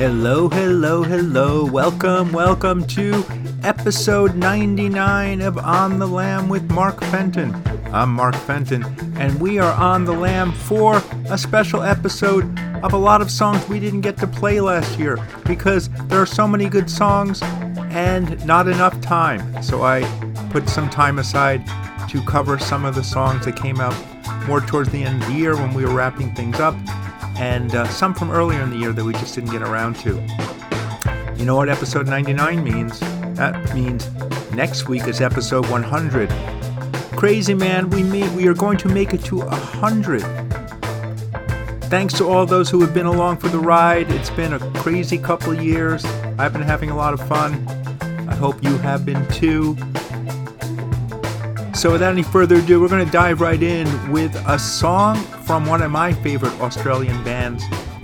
Hello, hello, hello. Welcome to episode 99 of On the Lam with Mark Fenton. I'm Mark Fenton, and we are on the lam for a special episode of a lot of songs we didn't get to play last year because there are so many good songs and not enough time. So I put some time aside to cover some of the songs that came out more towards the end of the year when we were wrapping things up, and some from earlier in the year that we just didn't get around to. You know what episode 99 means? That means next week is episode 100. Crazy, man, we are going to make it to 100. Thanks to all those who have been along for the ride. It's been a crazy couple of years. I've been having a lot of fun. I hope you have been too. So without any further ado, we're going to dive right in with a song from one of my favorite Australian bands,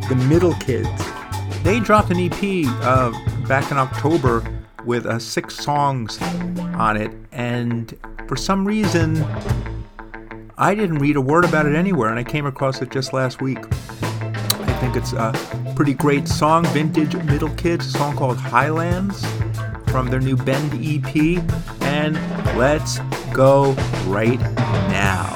The Middle Kids. They dropped an EP back in October with 6 songs on it, and for some reason, I didn't read a word about it anywhere, and I came across it just last week. I think it's a pretty great song, vintage Middle Kids, a song called HIGHLANDS from their new Bend EP, and let's go right now.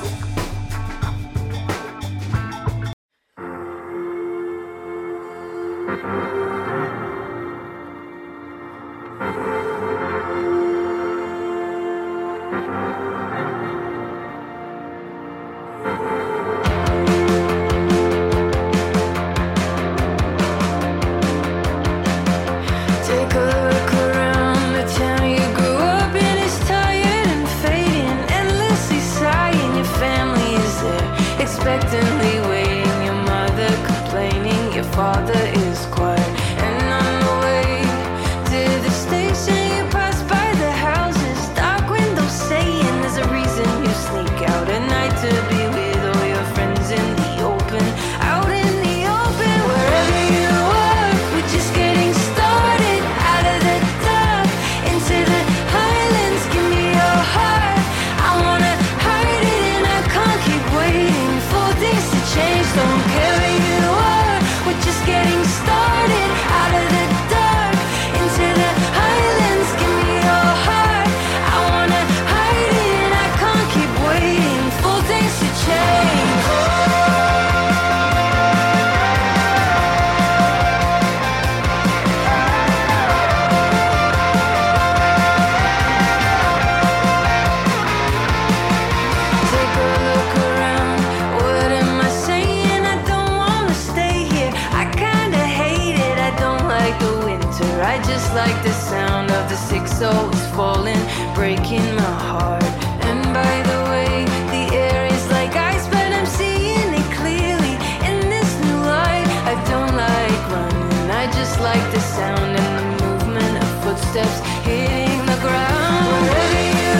Don't care where you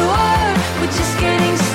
are, we're just getting started.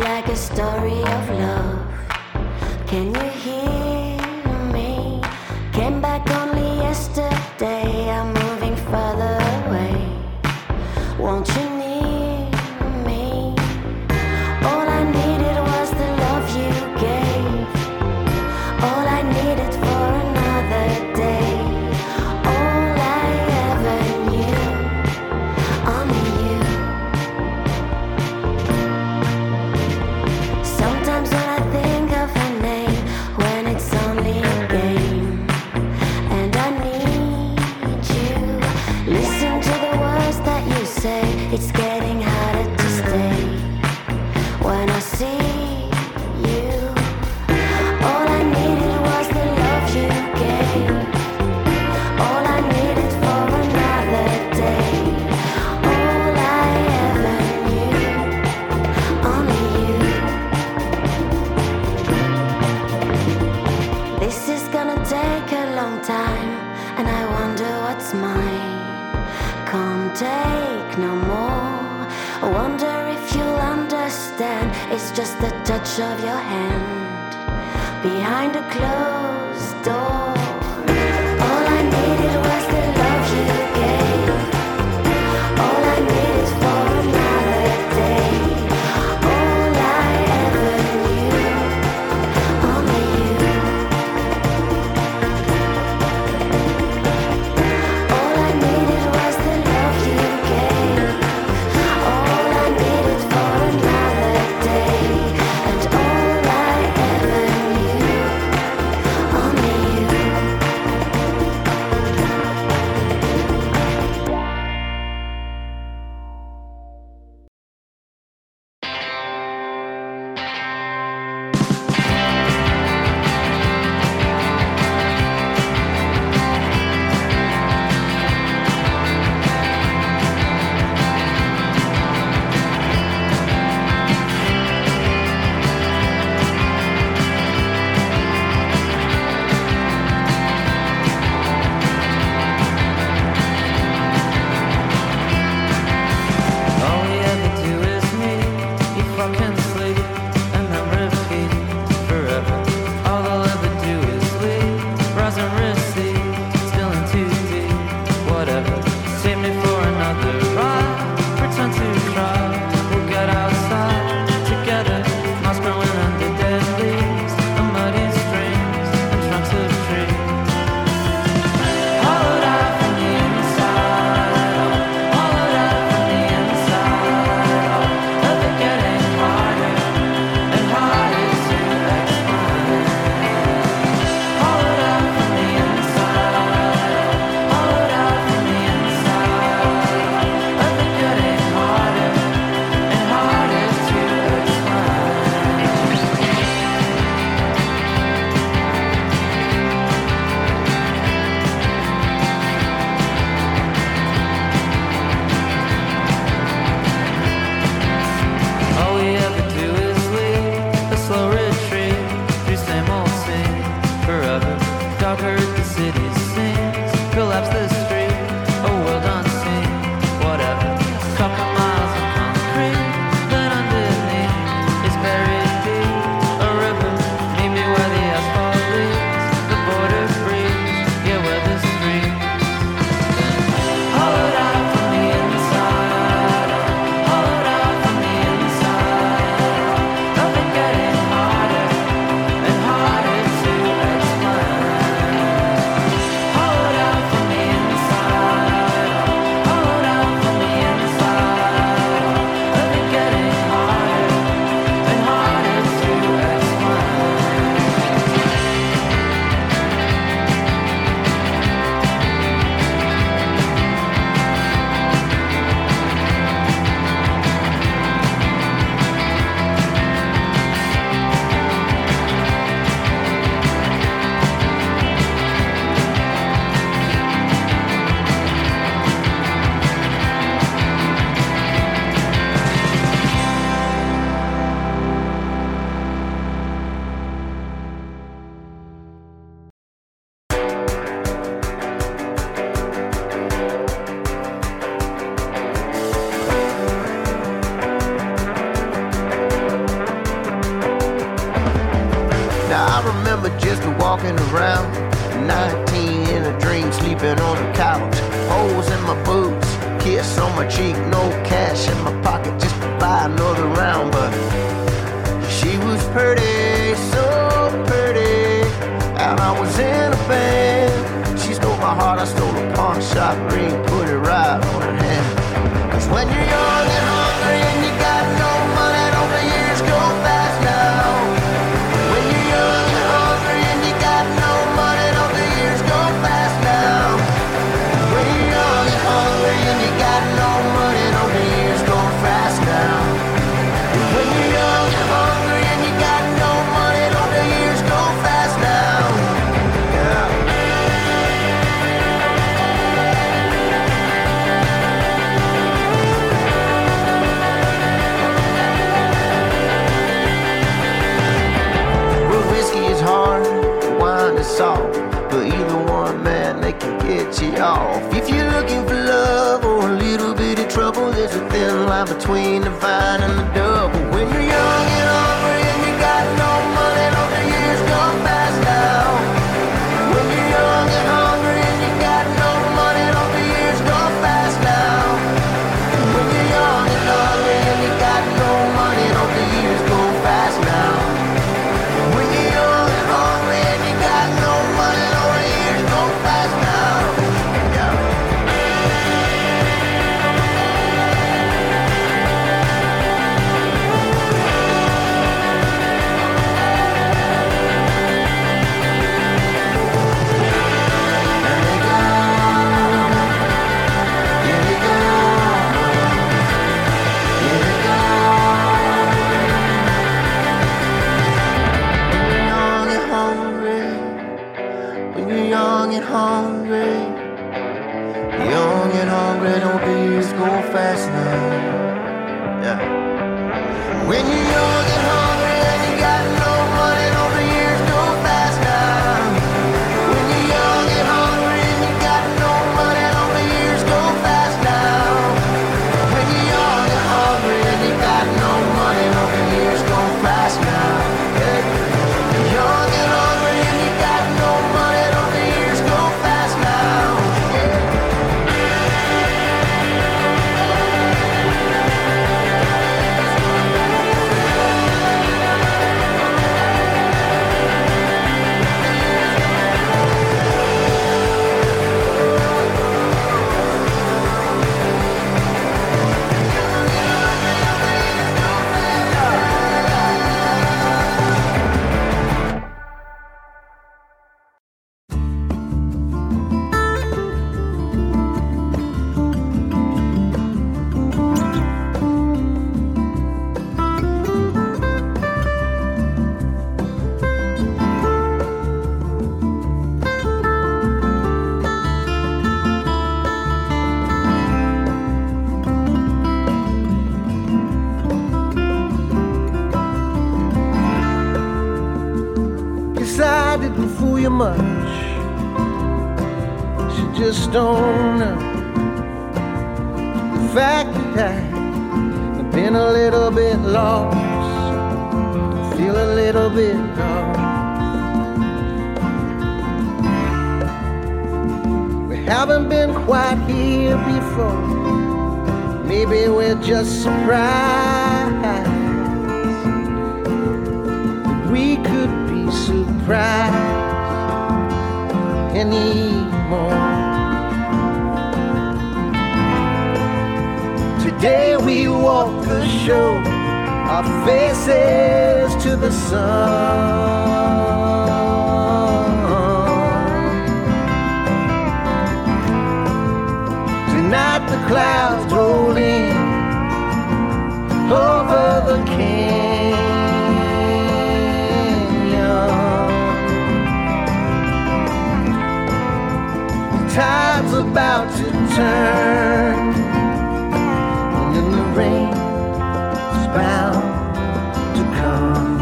like a story of love. Can you hear me? Came back only yesterday, I'm moving farther away. Won't you need me? All I needed was the love you gave. All I needed for another day. All I ever knew, only you. Sometimes when I think of her name, when it's only a game, and I need you. Listen to the words that you say. It's getting harder to stay when I see you. All I needed was the love you gave. All I needed for another day. All I ever knew, only you. This is gonna take a long time, and I wonder what's mine. Can't take no more. I wonder if you'll understand. It's just the touch of your hand behind a closed door. All I needed was the love you gave. All I needed for another day. All I ever knew, only you. All I needed was the love you gave. All I needed for another day. And all I ever knew, only you. I remember just walking around 19 in a dream, sleeping on the couch. Holes in my boots, kiss on my cheek, no cash in my pocket just to buy another round. But she was pretty, so pretty, and I was in a band. She stole my heart, I stole a pawn shop ring, put it right on her hand. 'Cause when you're young and hungry and you got no money, don't the years go fast now. When you're young and hungry and you got no money, don't the years go fast now. When you're young and hungry and you got no money, don't the years go fast now. When you're young and hungry and you got no money, don't the years go fast now. Yeah. Soft, but either one, man, they can get you off. If you're looking for love or a little bit of trouble, there's a thin line between the vine and the double. When you're young and hungry and you got no money, don't the years go fast now. When you're young and hungry and you got no money, don't the years go fast now. When you're young and hungry and you got no money, don't the years go fast now. When you're young and hungry and you got no money, all the years go fast now. Hungry, young and hungry, don't be as go fast now. Yeah. When you're young and hungry and you got no money, don't the years go fast now. When you're young and hungry and you got no money, don't the years go fast now. When you're young and hungry and you got no money, don't the years go fast now. Yeah. Young and hungry and you got no money, don't the years go fast now. Don't know the fact that I've been a little bit lost, I feel a little bit lost. We haven't been quite here before, maybe we're just surprised, but we could be surprised anymore. Today we walk the shore, our faces to the sun. Tonight the clouds roll in over the canyon. The tide's about to turn, bound to come.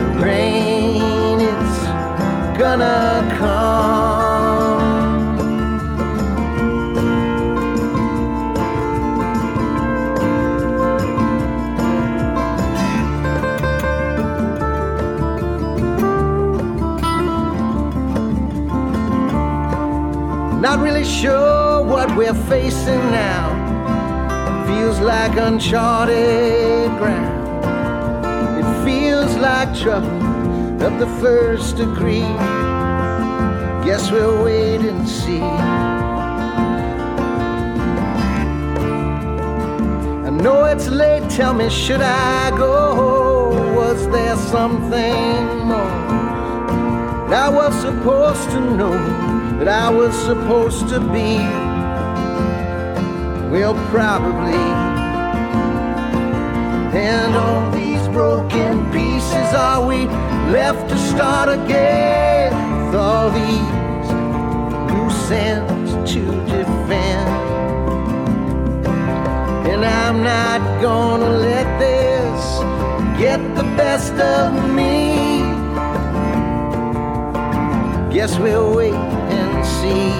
The rain, it's gonna come. really sure what we're facing now. It feels like uncharted ground. It feels like trouble of the first degree. Guess we'll wait and see. I know it's late, tell me, should I go? Was there something more I was supposed to know, that I was supposed to be? Well, probably. And all these broken pieces, are we left to start again? With all these loose ends to defend. And I'm not gonna let this get the best of me. Guess we'll wait and see.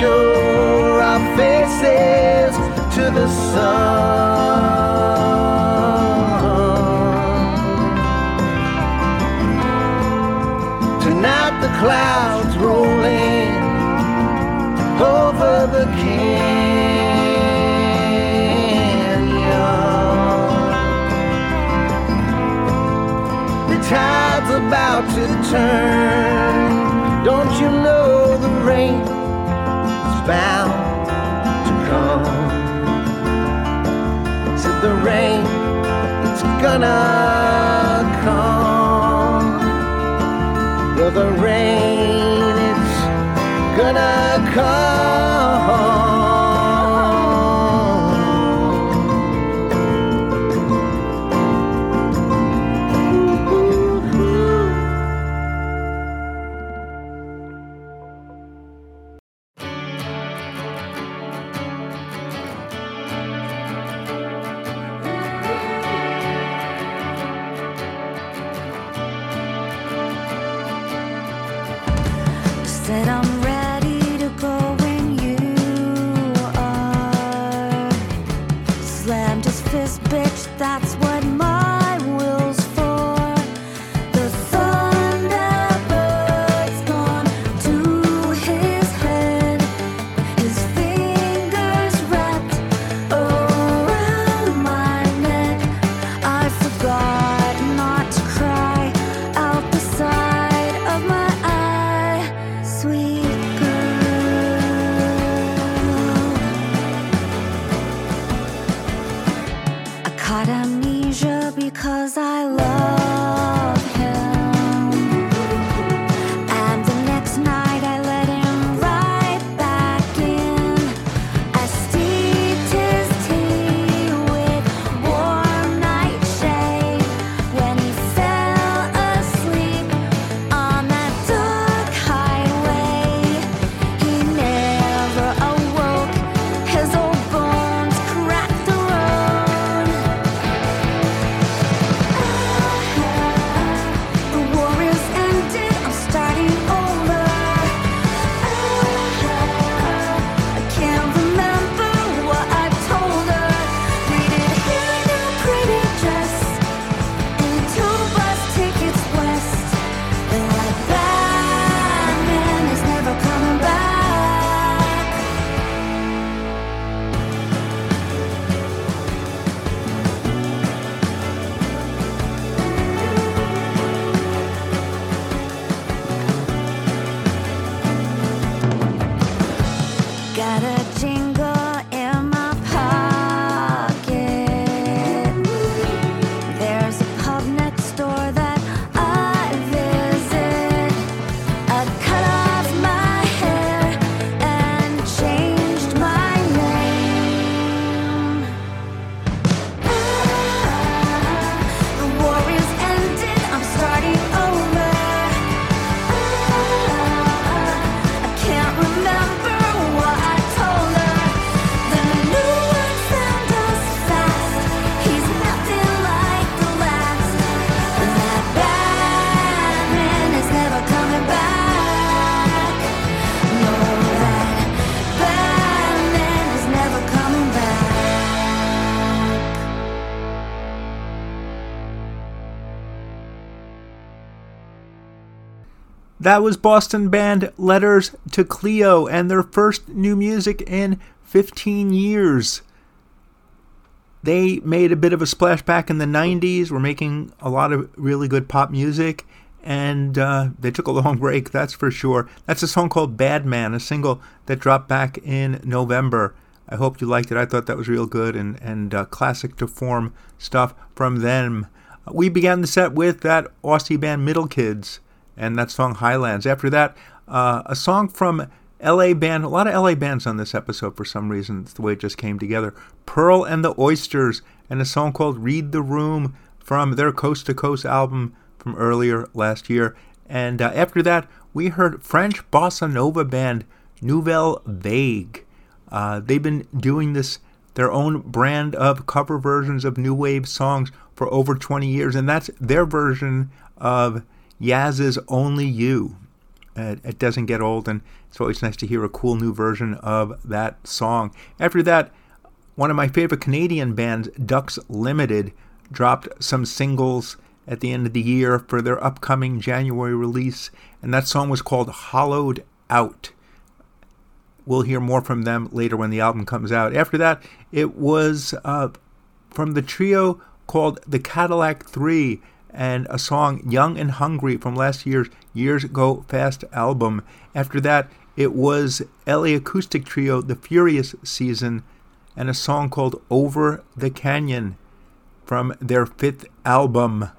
Show our faces to the sun. Tonight the clouds rolling over the canyon. The tide's about to turn. Don't you know the rain bound to come? Said the rain, it's gonna come. Though the rain, it's gonna come. Said I'm ready to go when you That was Boston band Letters to Cleo and their first new music in 15 years. They made a bit of a splash back in the 90s, were making a lot of really good pop music, and they took a long break, that's for sure. That's a song called Bad Man, a single that dropped back in November. I hope you liked it. I thought that was real good and classic to form stuff from them. We began the set with that Aussie band Middle Kids and that song Highlands. After that, a song from LA band, a lot of LA bands on this episode for some reason, it's the way it just came together, Pearl and the Oysters, and a song called READ THE ROOM from their Coast to Coast album from earlier last year. And after that, we heard French bossa nova band Nouvelle Vague. They've been doing this, their own brand of cover versions of new wave songs for over 20 years, and that's their version of Yaz's Only You. It doesn't get old, and it's always nice to hear a cool new version of that song. After that, one of my favorite Canadian bands, Ducks Limited, dropped some singles at the end of the year for their upcoming January release, and that song was called Hollowed Out. We'll hear more from them later when the album comes out. After that, it was from the trio called The Cadillac Three, and a song, Young and Hungry, from last year's Years Go Fast album. After that, it was LA acoustic trio, The Furious Season, and a song called Over the Canyon from their fifth album.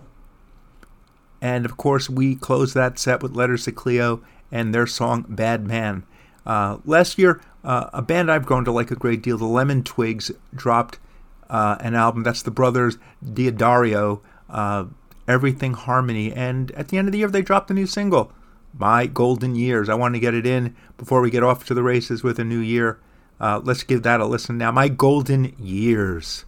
And of course, we closed that set with Letters to Cleo and their song, Bad Man. Last year, a band I've grown to like a great deal, The Lemon Twigs, dropped an album. That's the brothers D'Addario, Everything Harmony, and at the end of the year they dropped a new single, My Golden Years. I want to get it in before we get off to the races with a new year. Let's give that a listen now. My Golden Years.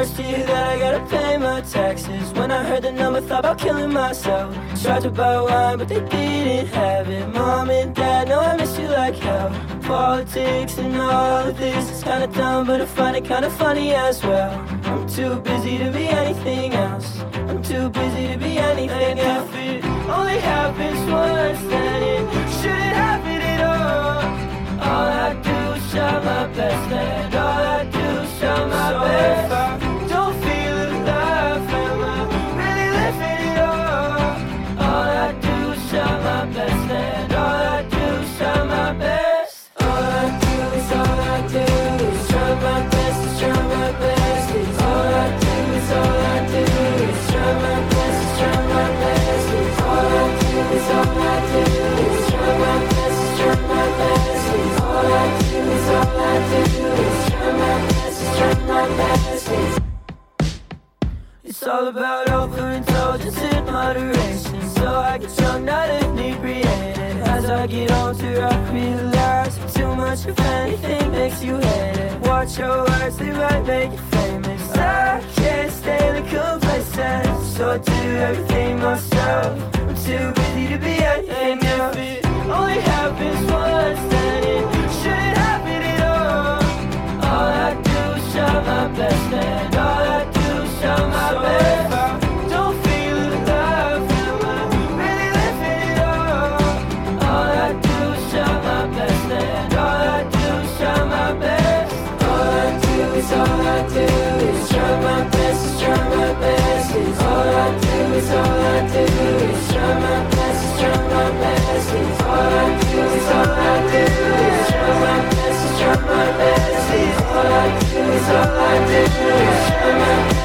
first year that I gotta pay my taxes. When I heard the number, thought about killing myself. Tried to buy wine, but they didn't have it. Mom and Dad, know I miss you like hell. Politics and all of this is kinda dumb, but I find it kinda funny as well. I'm too busy to be anything else. I'm too busy to be anything else. It only happens once, then it shouldn't happen at all. All I do is try my best, and all I do is try my best. I don't feel alive, am I really living it all? All I do is try my best, and all I do is try my best. All I do is try my best, is try my best. It's all I do is try my best, is try my best. It's all I do is try my best, is try my best. It's all I do is try my best, is try my best. It's all about overintelligence and moderation, so I get drunk, not inebriated. As I get older, I realize too much of anything makes you hate it. Watch your words, they might make you famous. I can't stay in the complacent, so I do everything myself. I'm too busy to be anything else. It only happens once, then it shouldn't happen at all. All I do is try my best, and all I do is try my best. I don't feel alive, am I really living it all? All I do is try my best, and all I do is try my best. All I do is try my best, is try my best. It's all I do is try my best, is try my best. It's all I do is try my best, is try my best. It's all I do is try my best, is try my best.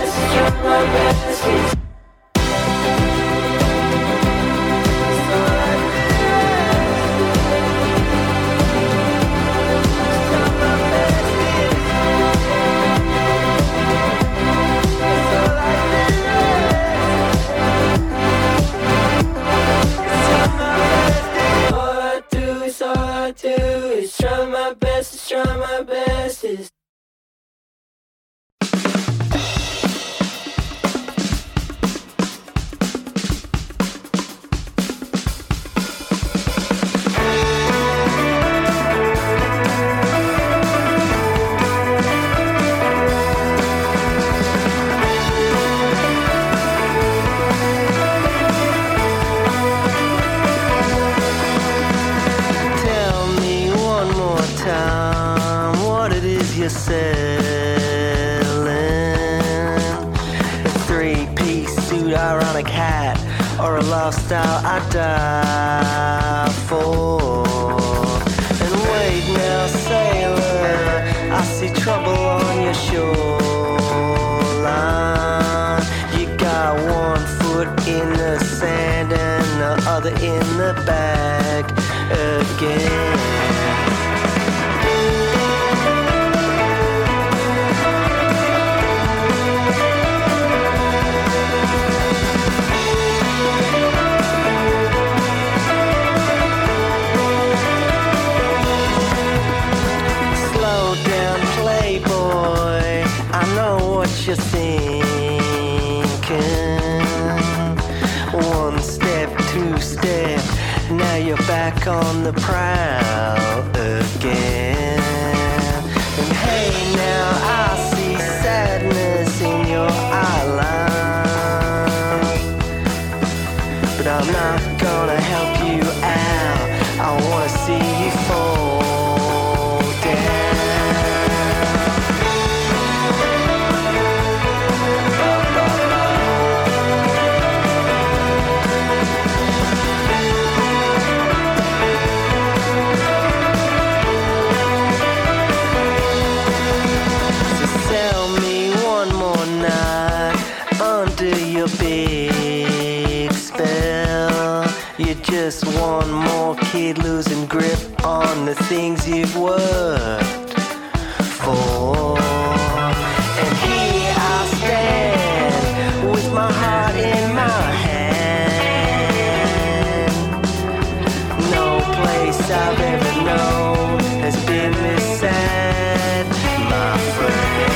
Been this sad, my friend.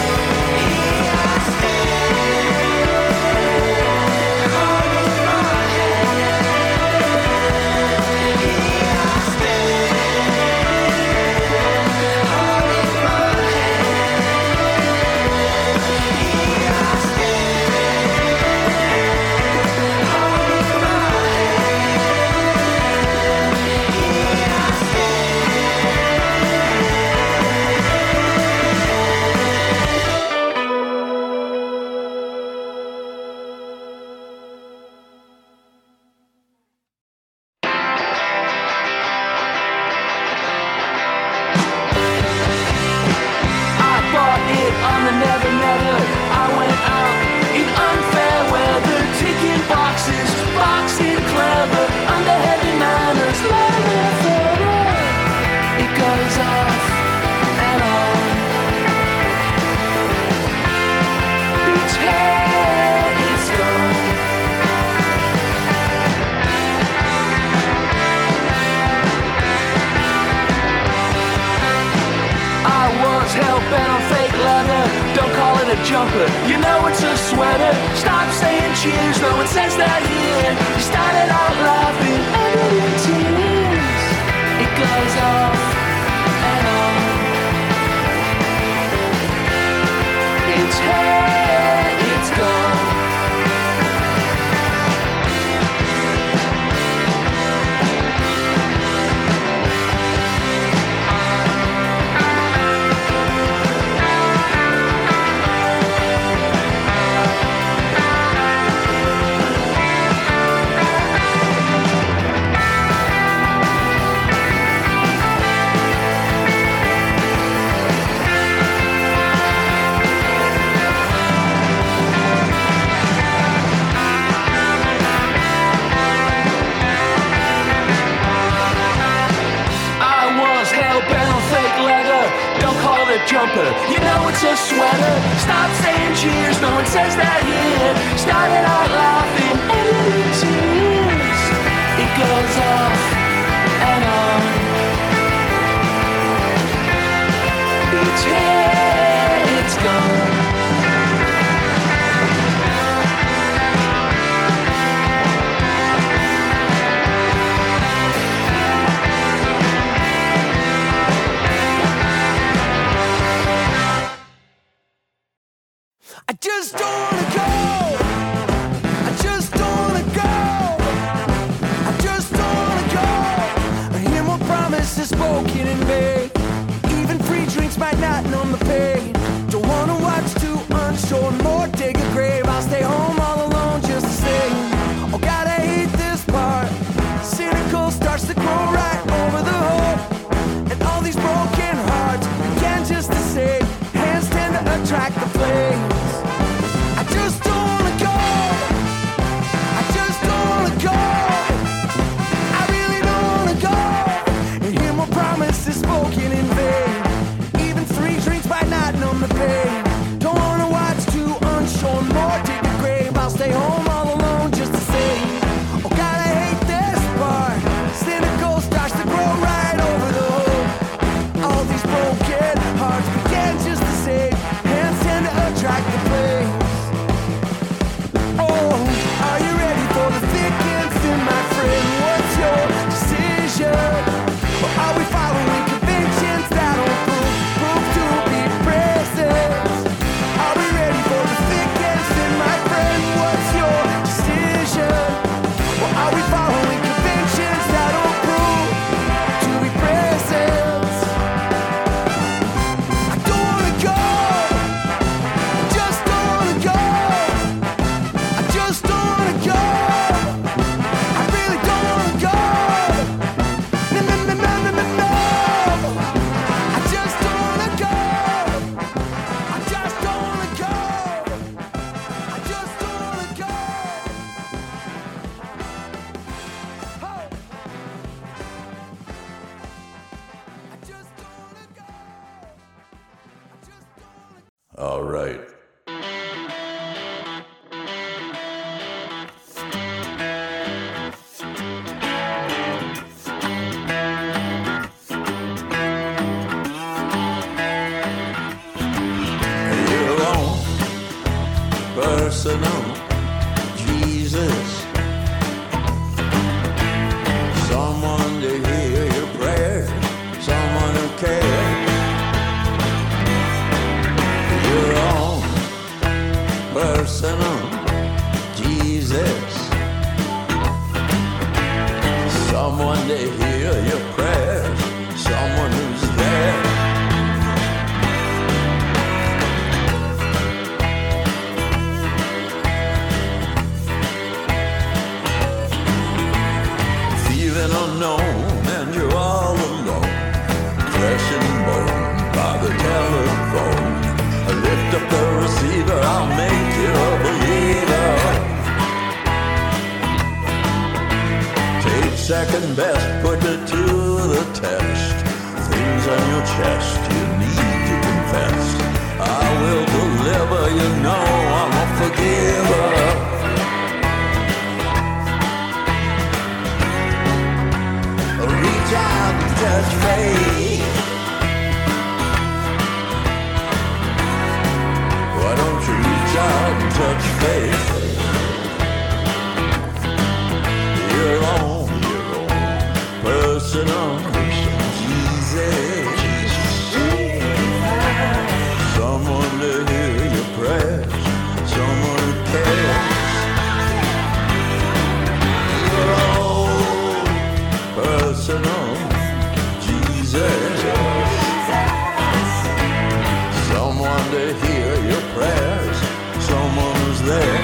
Here I stand. years, no one says that here. You started out laughing, ended in tears. It goes off and on. It's her, it's gone. Jumper, you know it's a sweater. Stop saying cheers, no one says that here. Started out laughing, ended in tears. It goes off and on. It's here, it's gone. Why don't you reach out and touch faith? love.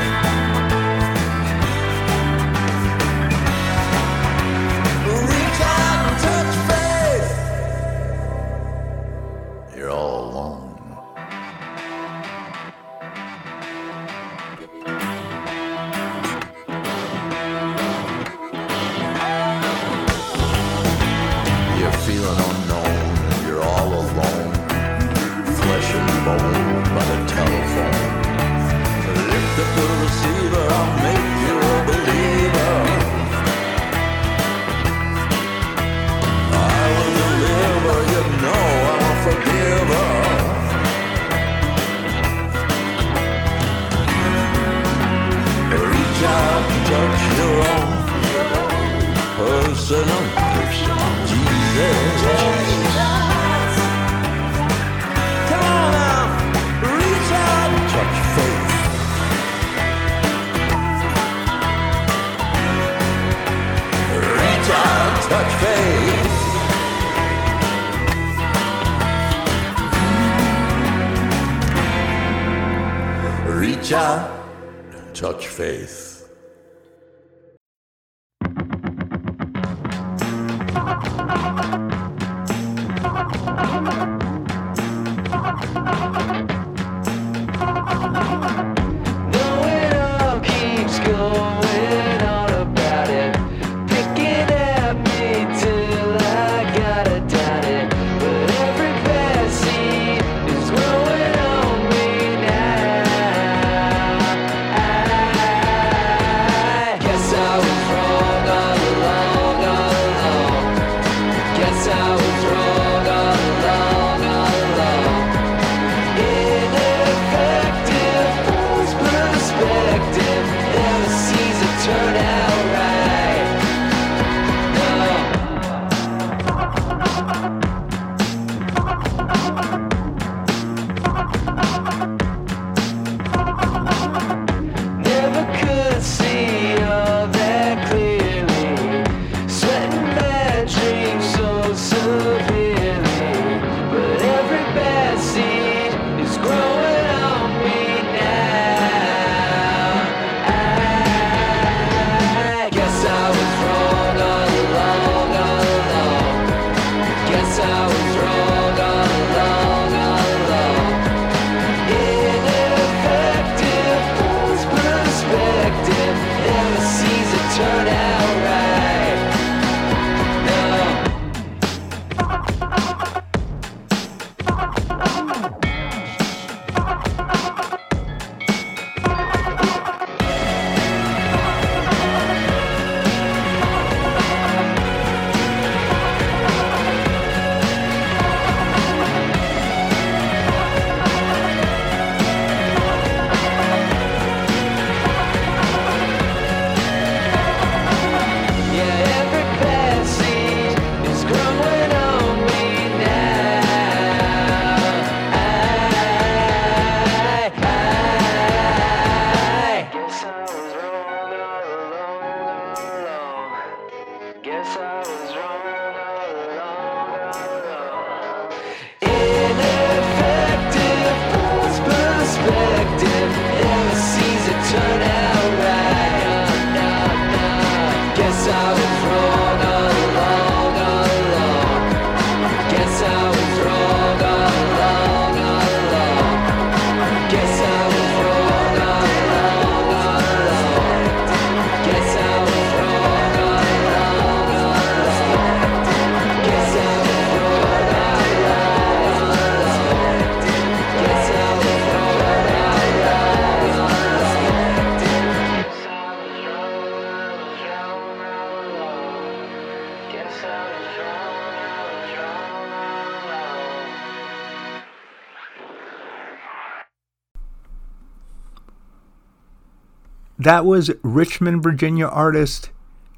That was Richmond, Virginia artist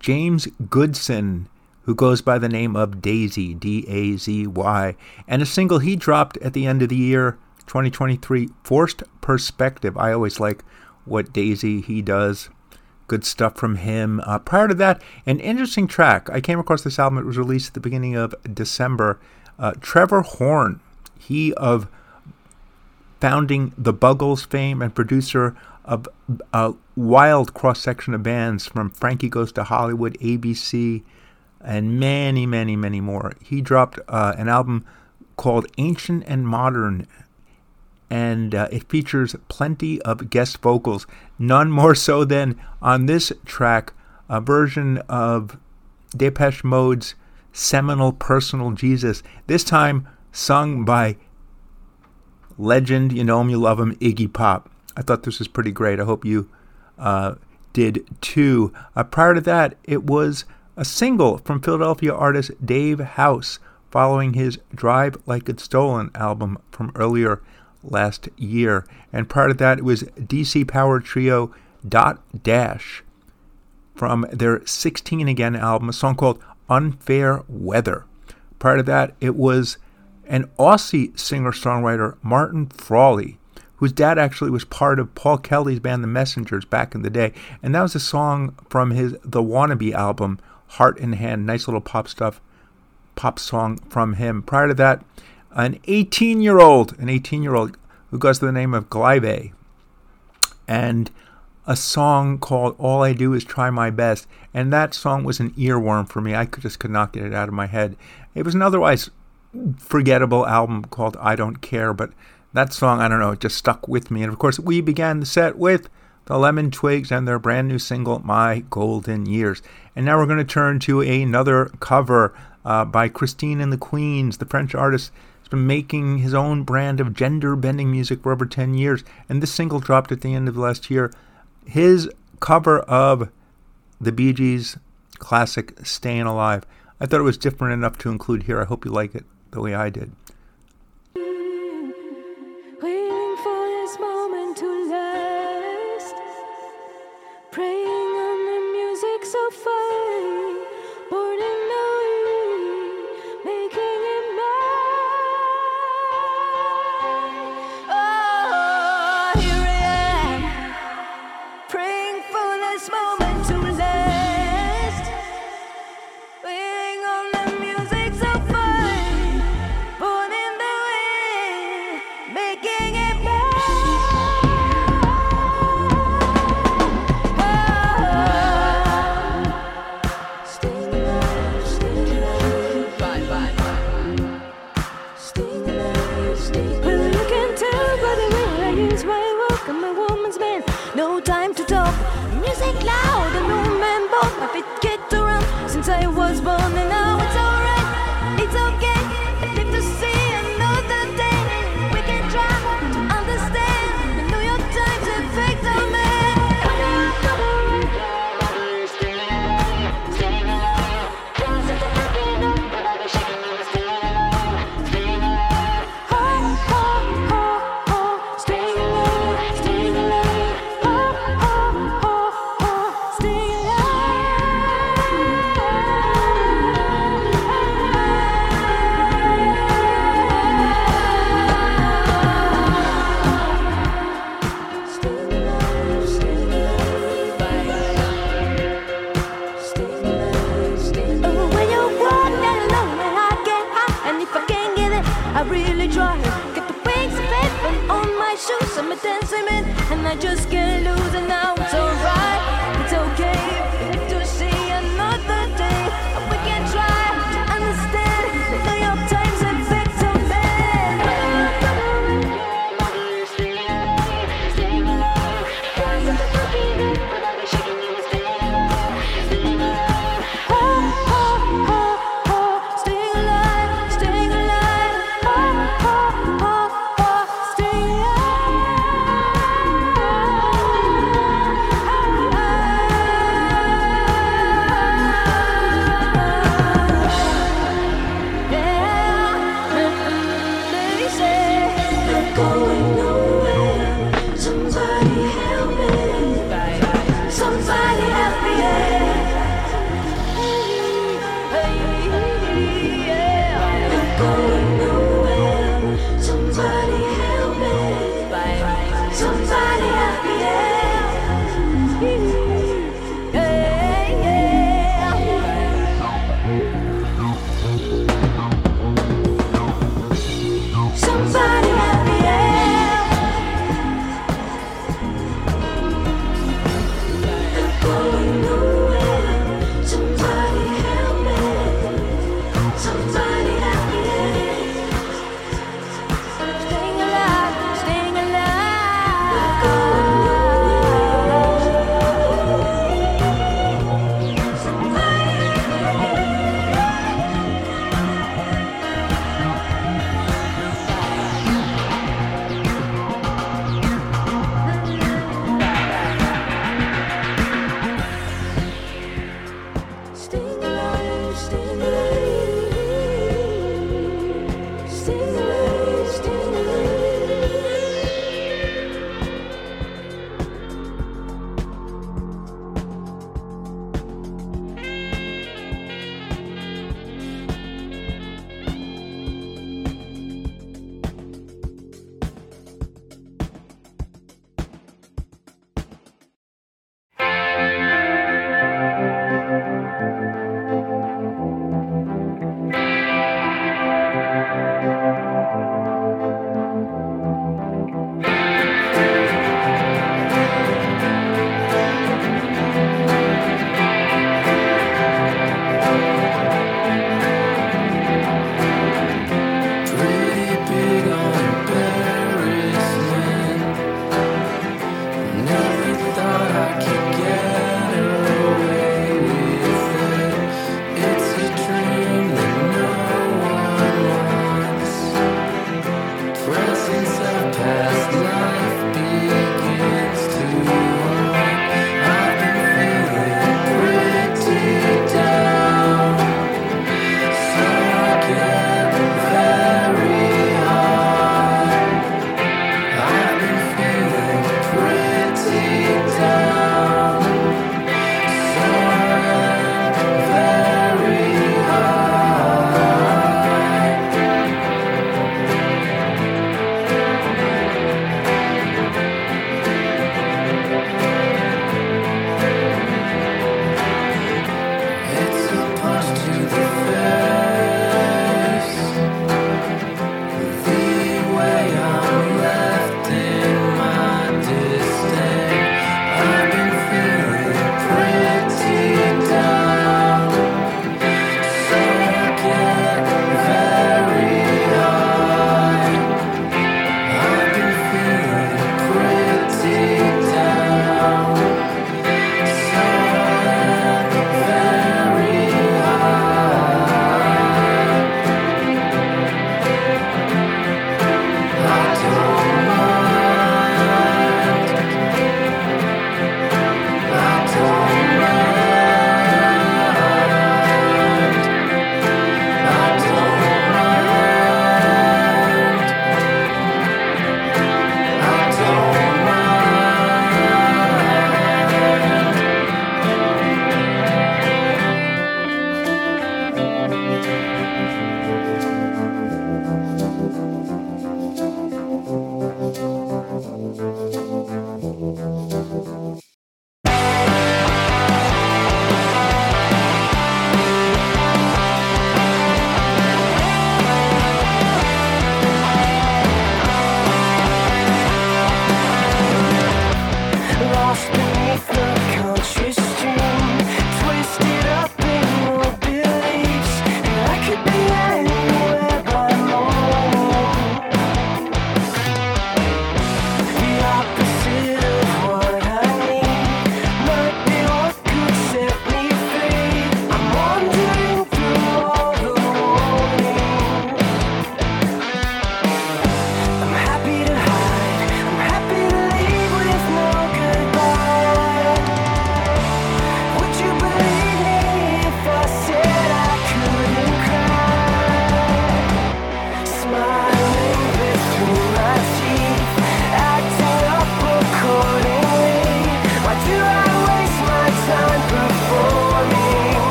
James Goodson, who goes by the name of Daisy, D-A-Z-Y, and a single he dropped at the end of the year, 2023, Forced Perspective. I always like what Daisy, he does. Good stuff from him. Prior to that, an interesting track. I came across this album. It was released at the beginning of December. Trevor Horn, he of founding The Buggles fame and producer of a wild cross-section of bands from Frankie Goes to Hollywood, ABC, and many, many, many more. He dropped an album called Ancient and Modern, and it features plenty of guest vocals, none more so than on this track, a version of Depeche Mode's seminal Personal Jesus, this time sung by legend, you know him, you love him, Iggy Pop. I thought this was pretty great. I hope you did too. Prior to that, it was a single from Philadelphia artist Dave Hause following his Drive Like It's Stolen album from earlier last year. And prior to that, it was DC power trio Dot Dash from their 16 Again album, a song called Unfair Weather. Prior to that, it was an Aussie singer-songwriter, Martin Frawley, whose dad actually was part of Paul Kelly's band, The Messengers, back in the day. And that was a song from his The Wannabe album, Heart in Hand. Nice little pop stuff, pop song from him. Prior to that, an 18-year-old who goes to the name of Glive, and a song called All I Do Is Try My Best. And that song was an earworm for me. I could not get it out of my head. It was an otherwise forgettable album called I Don't Care, but that song, I don't know, it just stuck with me. And of course, we began the set with the Lemon Twigs and their brand new single, My Golden Years. And now we're going to turn to another cover by Christine and the Queens. The French artist has been making his own brand of gender-bending music for over 10 years, and this single dropped at the end of last year. His cover of the Bee Gees' classic, Stayin' Alive. I thought it was different enough to include here. I hope you like it the way I did.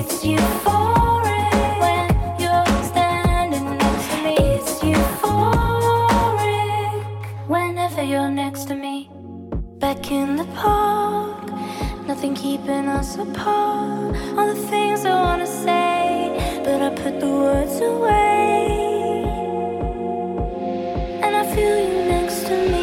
It's apart, all the things I wanna say, but I put the words away. And I feel you next to me.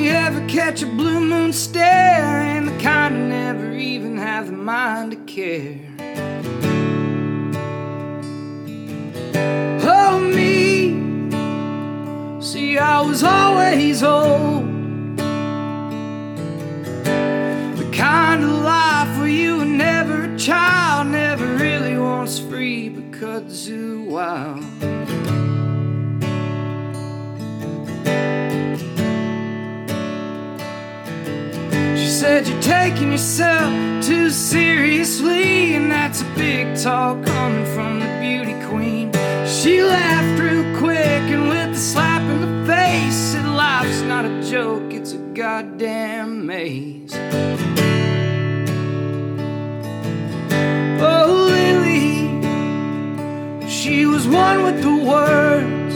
we ever catch a blue moon stare, and the kind of never even have the mind to care. Oh, me, see, I was always old, the kind of life where you were never a child, never really once free but cut zoo wild. Said you're taking yourself too seriously, and that's a big talk coming from the beauty queen. She laughed real quick and with a slap in the face, said life's not a joke, it's a goddamn maze. Oh, Lily, she was one with the words.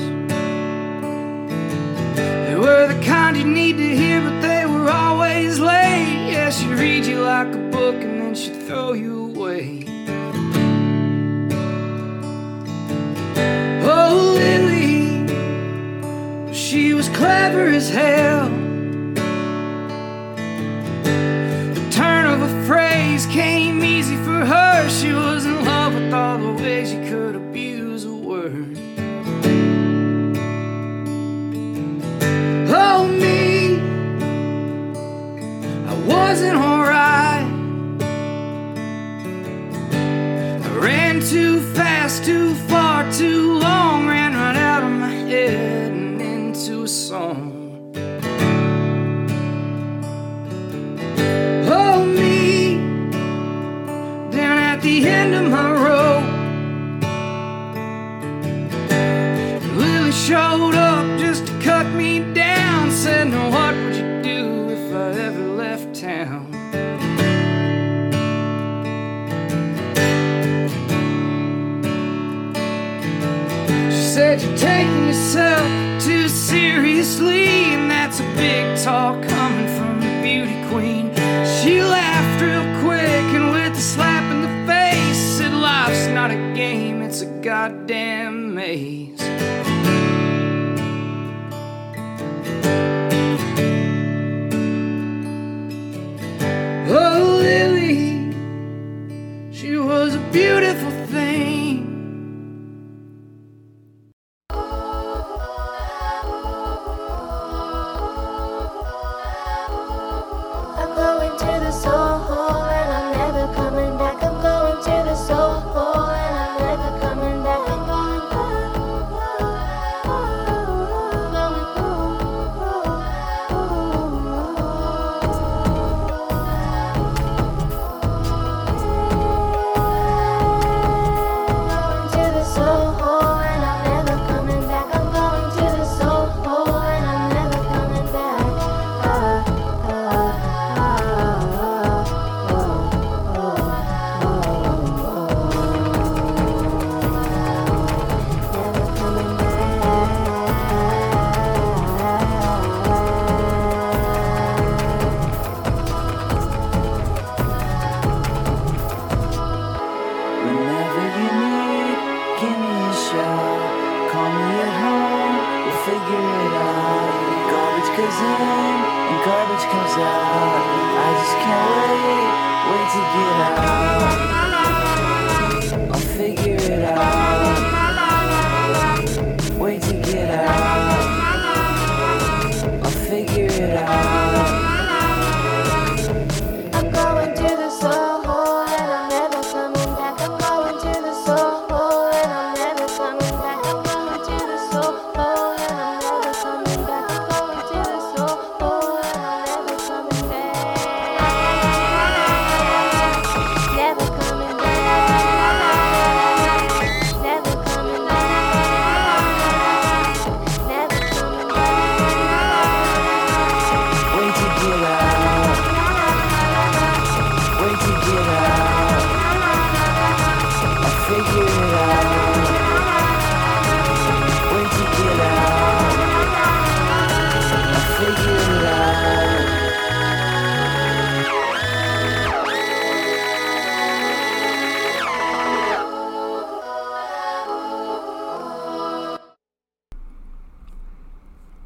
They were the kind you need to hear, but they were always late. She'd read you like a book and then she'd throw you away. Oh, Lily, she was clever as hell. The turn of a phrase came easy for her. She was in love with all the ways you could abuse a word. Oh, me, wasn't alright. I ran too fast, too far, too long, ran right out of my head and into a song. Oh, me, down at the end of my rope, Lily showed up just to cut me down, said, "No, what would you do if I ever left town?" She said you're taking yourself too seriously, and that's a big talk coming from the beauty queen. She laughed real quick and with a slap in the face, said life's not a game, it's a goddamn maze. Oh, Lily, she was a beautiful thing. I'm going to the soul hole and I'm never coming back. I'm going to the soul hole and I'm never coming back. I'm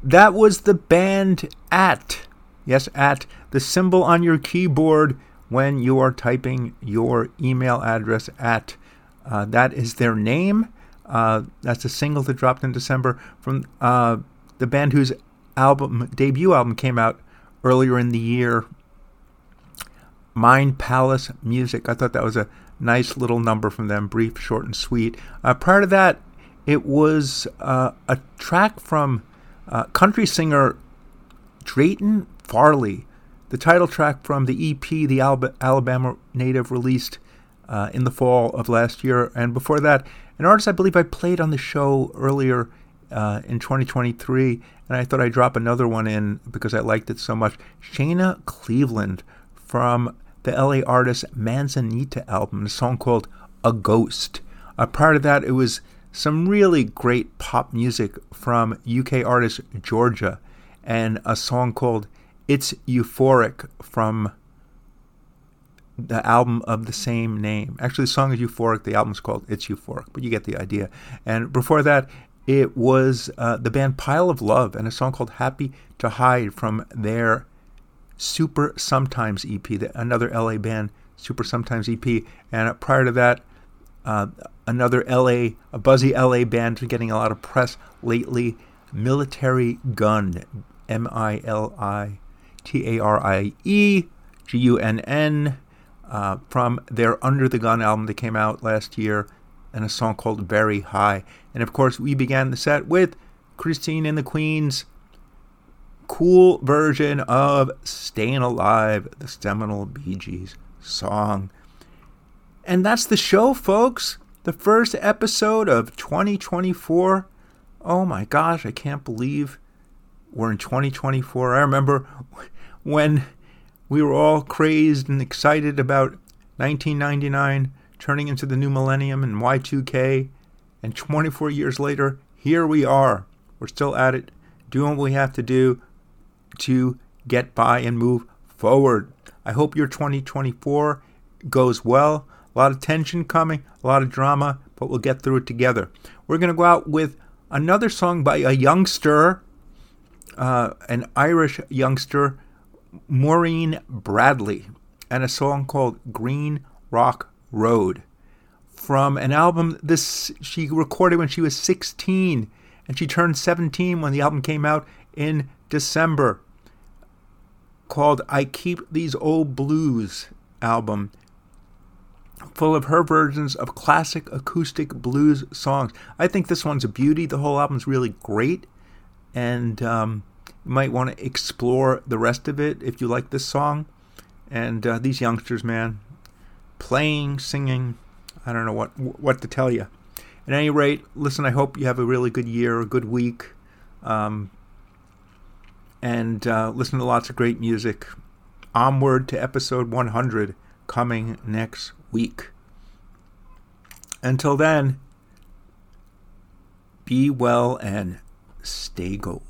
That was the band At Yes, at the symbol on your keyboard when you are typing your email address at. That is their name. That's a single that dropped in December from the band whose debut album came out earlier in the year. Mind Palace Music. I thought that was a nice little number from them, brief, short, and sweet. Prior to that, it was a track from country singer Drayton Farley, the title track from the EP the Alabama native released in the fall of last year. And before that, an artist I believe I played on the show earlier in 2023, and I thought I'd drop another one in because I liked it so much. Shayna Cleveland from the LA artist Manzanita album, a song called A Ghost. Prior to that, it was some really great pop music from UK artist Georgia and a song called It's Euphoric from the album of the same name. Actually, the song is Euphoric. The album's called It's Euphoric, but you get the idea. And before that, it was the band Pile of Love and a song called Happy to Hide from their Super Sometimes EP, another LA band, Super Sometimes EP. And prior to that, another LA, a buzzy LA band getting a lot of press lately, Military Gun, MILITARIEGUNN, from their Under the Gun album that came out last year, and a song called Very High. And of course, we began the set with Christine and the Queen's cool version of Stayin' Alive, the seminal Bee Gees song. And that's the show, folks. The first episode of 2024. Oh my gosh, I can't believe we're in 2024. I remember when we were all crazed and excited about 1999 turning into the new millennium and Y2K. And 24 years later, here we are. We're still at it, doing what we have to do to get by and move forward. I hope your 2024 goes well. A lot of tension coming, a lot of drama, but we'll get through it together. We're going to go out with another song by a youngster, an Irish youngster, Maureen Bradley, and a song called Green Rock Road from an album she recorded when she was 16, and she turned 17 when the album came out in December, called I Keep These Old Blues album, full of her versions of classic acoustic blues songs. I think this one's a beauty. The whole album's really great, and you might want to explore the rest of it if you like this song. And these youngsters, man, playing, singing, I don't know what to tell you. At any rate, listen, I hope you have a really good year, a good week, and listen to lots of great music. Onward to episode 100 coming next week. Until then, be well and stay gold.